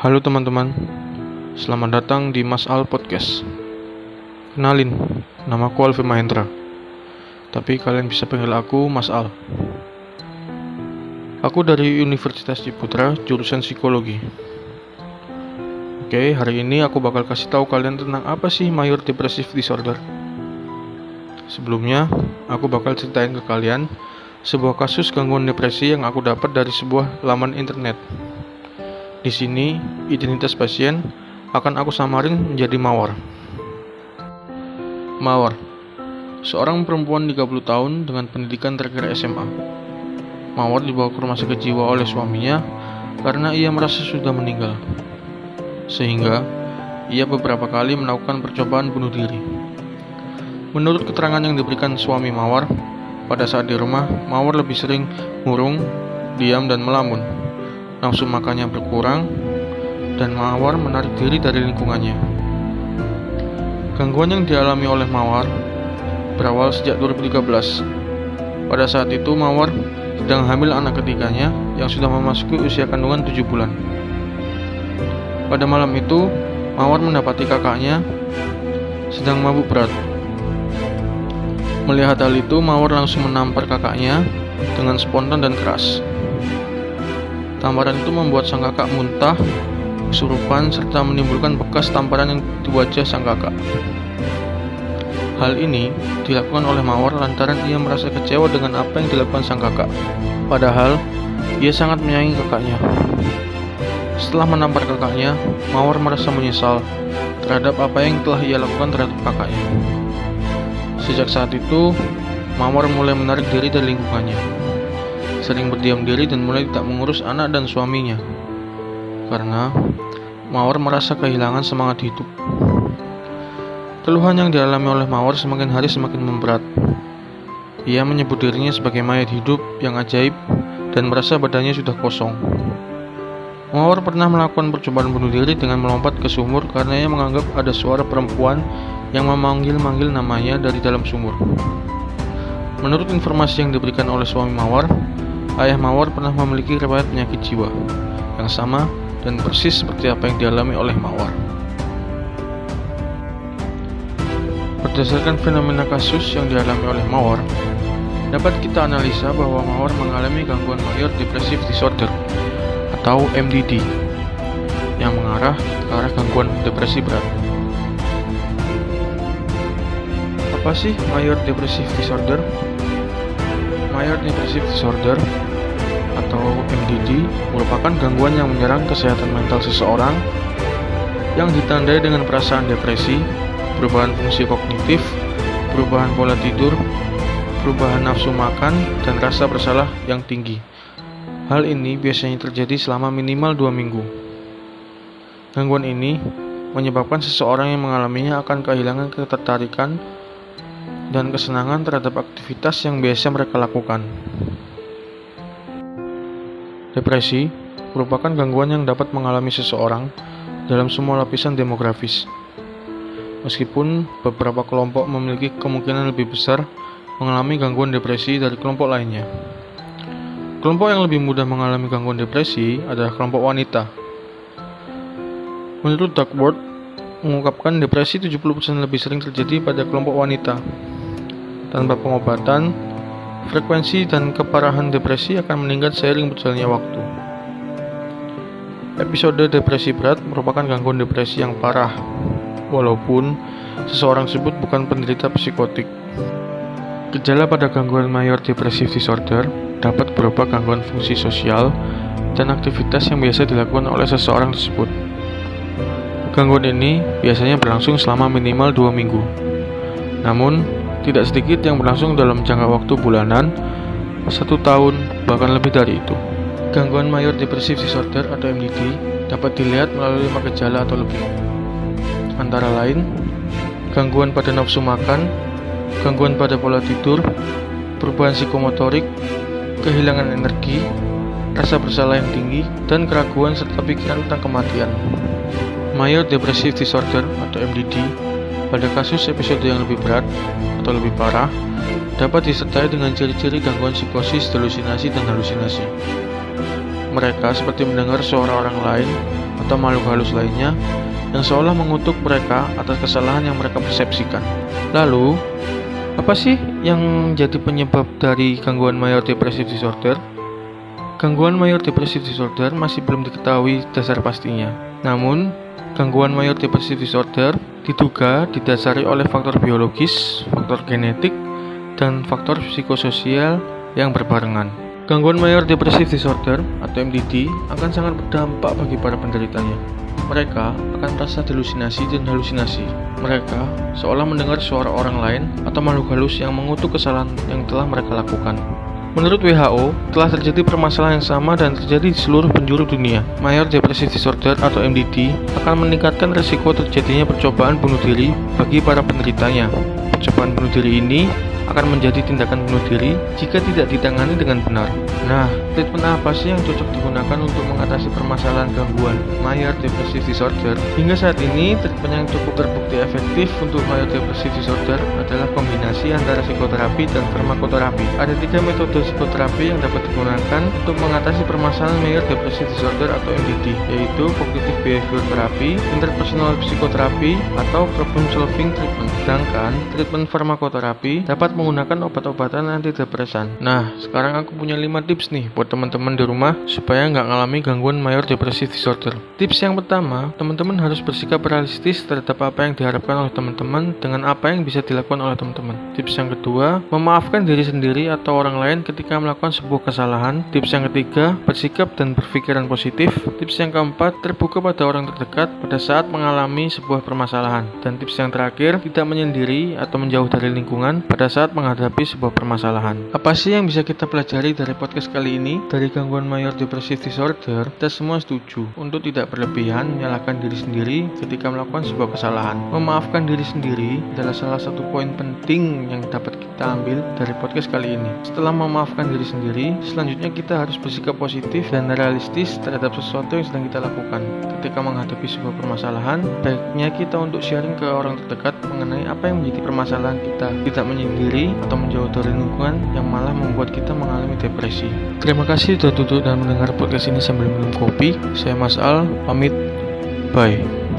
Halo teman-teman, selamat datang di Mas Al Podcast. Kenalin, namaku Alfie Maindra, tapi kalian bisa panggil aku Mas Al. Aku dari Universitas Ciputra, jurusan psikologi. Oke, hari ini aku bakal kasih tahu kalian tentang apa sih Major Depressive Disorder. Sebelumnya, aku bakal ceritain ke kalian sebuah kasus gangguan depresi yang aku dapat dari sebuah laman internet. Di sini, identitas pasien akan aku samarin menjadi Mawar. Mawar, seorang perempuan 30 tahun dengan pendidikan terakhir SMA. Mawar dibawa ke rumah sakit jiwa oleh suaminya karena ia merasa sudah meninggal. Sehingga, ia beberapa kali melakukan percobaan bunuh diri. Menurut keterangan yang diberikan suami Mawar, pada saat di rumah, Mawar lebih sering murung, diam, dan melamun. Nafsu makannya berkurang, dan Mawar menarik diri dari lingkungannya. Gangguan yang dialami oleh Mawar berawal sejak 2013. Pada saat itu, Mawar sedang hamil anak ketiganya yang sudah memasuki usia kandungan 7 bulan. Pada malam itu, Mawar mendapati kakaknya sedang mabuk berat. Melihat hal itu, Mawar langsung menampar kakaknya dengan spontan dan keras. Tamparan itu membuat sang kakak muntah, kesurupan, serta menimbulkan bekas tamparan yang di wajah sang kakak. Hal ini dilakukan oleh Mawar lantaran ia merasa kecewa dengan apa yang dilakukan sang kakak. Padahal, ia sangat menyayangi kakaknya. Setelah menampar kakaknya, Mawar merasa menyesal terhadap apa yang telah ia lakukan terhadap kakaknya. Sejak saat itu, Mawar mulai menarik diri dari lingkungannya, sering berdiam diri dan mulai tidak mengurus anak dan suaminya karena Mawar merasa kehilangan semangat hidup. Keluhan yang dialami oleh Mawar semakin hari semakin memberat. Ia menyebut dirinya sebagai mayat hidup yang ajaib dan merasa badannya sudah kosong. Mawar pernah melakukan percobaan bunuh diri dengan melompat ke sumur karena ia menganggap ada suara perempuan yang memanggil-manggil namanya dari dalam sumur. Menurut informasi yang diberikan oleh suami Mawar, ayah Mawar pernah memiliki riwayat penyakit jiwa yang sama dan persis seperti apa yang dialami oleh Mawar. Berdasarkan fenomena kasus yang dialami oleh Mawar, dapat kita analisa bahwa Mawar mengalami gangguan Major Depressive Disorder atau MDD yang mengarah ke arah gangguan depresi berat. Apa sih Major Depressive Disorder? Major Depressive Disorder atau MDD merupakan gangguan yang menyerang kesehatan mental seseorang yang ditandai dengan perasaan depresi, perubahan fungsi kognitif, perubahan pola tidur, perubahan nafsu makan, dan rasa bersalah yang tinggi. Hal ini biasanya terjadi selama minimal 2 minggu. Gangguan ini menyebabkan seseorang yang mengalaminya akan kehilangan ketertarikan dan kesenangan terhadap aktivitas yang biasa mereka lakukan. Depresi merupakan gangguan yang dapat mengalami seseorang dalam semua lapisan demografis. Meskipun beberapa kelompok memiliki kemungkinan lebih besar mengalami gangguan depresi dari kelompok lainnya. Kelompok yang lebih mudah mengalami gangguan depresi adalah kelompok wanita. Menurut Duckworth, mengungkapkan depresi 70% lebih sering terjadi pada kelompok wanita. Tanpa pengobatan, frekuensi dan keparahan depresi akan meningkat seiring berjalannya waktu. Episode depresi berat merupakan gangguan depresi yang parah, walaupun seseorang tersebut bukan penderita psikotik. Gejala pada gangguan Major Depressive Disorder dapat berupa gangguan fungsi sosial dan aktivitas yang biasa dilakukan oleh seseorang tersebut. Gangguan ini biasanya berlangsung selama minimal 2 minggu. Namun, tidak sedikit yang berlangsung dalam jangka waktu bulanan, 1 tahun, bahkan lebih dari itu. Gangguan Major Depressive Disorder atau MDD dapat dilihat melalui 5 gejala atau lebih. Antara lain, gangguan pada nafsu makan, gangguan pada pola tidur, perubahan psikomotorik, kehilangan energi, rasa bersalah yang tinggi, dan keraguan serta pikiran tentang kematian. Major Depressive Disorder atau MDD pada kasus episode yang lebih berat atau lebih parah dapat disertai dengan ciri-ciri gangguan psikosis, delusinasi, dan halusinasi. mereka seperti mendengar suara orang lain atau makhluk halus lainnya yang seolah mengutuk mereka atas kesalahan yang mereka persepsikan. Lalu, apa sih yang jadi penyebab dari gangguan Major Depressive Disorder? Gangguan Major Depressive Disorder masih belum diketahui dasar pastinya. Namun, gangguan Major Depressive Disorder diduga didasari oleh faktor biologis, faktor genetik, dan faktor psikososial yang berbarengan. Gangguan Major Depressive Disorder atau MDD akan sangat berdampak bagi para penderitanya. Mereka akan merasa delusinasi dan halusinasi. Mereka seolah mendengar suara orang lain atau makhluk halus yang mengutuk kesalahan yang telah mereka lakukan. Menurut WHO, telah terjadi permasalahan yang sama dan terjadi di seluruh penjuru dunia. Major Depressive Disorder atau MDD akan meningkatkan risiko terjadinya percobaan bunuh diri bagi para penderitanya. Percobaan bunuh diri ini akan menjadi tindakan bunuh diri jika tidak ditangani dengan benar. Nah, treatment apa sih yang cocok digunakan untuk mengatasi permasalahan gangguan Major Depressive Disorder? Hingga saat ini, treatment yang cukup terbukti efektif untuk Major Depressive Disorder adalah kombinasi antara psikoterapi dan farmakoterapi. Ada 3 metode psikoterapi yang dapat digunakan untuk mengatasi permasalahan Major Depressive Disorder atau MDD, yaitu Cognitive Behavior Therapy, Interpersonal Psychotherapy, atau Problem Solving Treatment. Sedangkan, treatment farmakoterapi dapat menggunakan obat-obatan antidepresan. Nah, sekarang aku punya 5 tips nih buat teman-teman di rumah supaya nggak ngalami gangguan Major Depressive Disorder. Tips yang pertama, teman-teman harus bersikap realistis terhadap apa yang diharapkan oleh teman-teman dengan apa yang bisa dilakukan oleh teman-teman. Tips yang kedua, memaafkan diri sendiri atau orang lain ketika melakukan sebuah kesalahan. Tips yang ketiga, bersikap dan berpikiran positif. Tips yang keempat, terbuka pada orang terdekat pada saat mengalami sebuah permasalahan. Dan tips yang terakhir, tidak menyendiri atau menjauh dari lingkungan pada saat menghadapi sebuah permasalahan. Apa sih yang bisa kita pelajari dari podcast kali ini? Dari gangguan Major Depressive Disorder, kita semua setuju untuk tidak berlebihan menyalahkan diri sendiri ketika melakukan sebuah kesalahan. Memaafkan diri sendiri adalah salah satu poin penting yang dapat kita ambil dari podcast kali ini. Setelah memaafkan diri sendiri, selanjutnya kita harus bersikap positif dan realistis terhadap sesuatu yang sedang kita lakukan. Ketika menghadapi sebuah permasalahan, baiknya kita untuk sharing ke orang terdekat mengenai apa yang menjadi permasalahan kita, tidak menyendiri atau menjauh dari lingkungan yang malah membuat kita mengalami depresi. Terima kasih sudah duduk dan mendengar podcast ini sambil minum kopi. Saya Mas Al, pamit. Bye.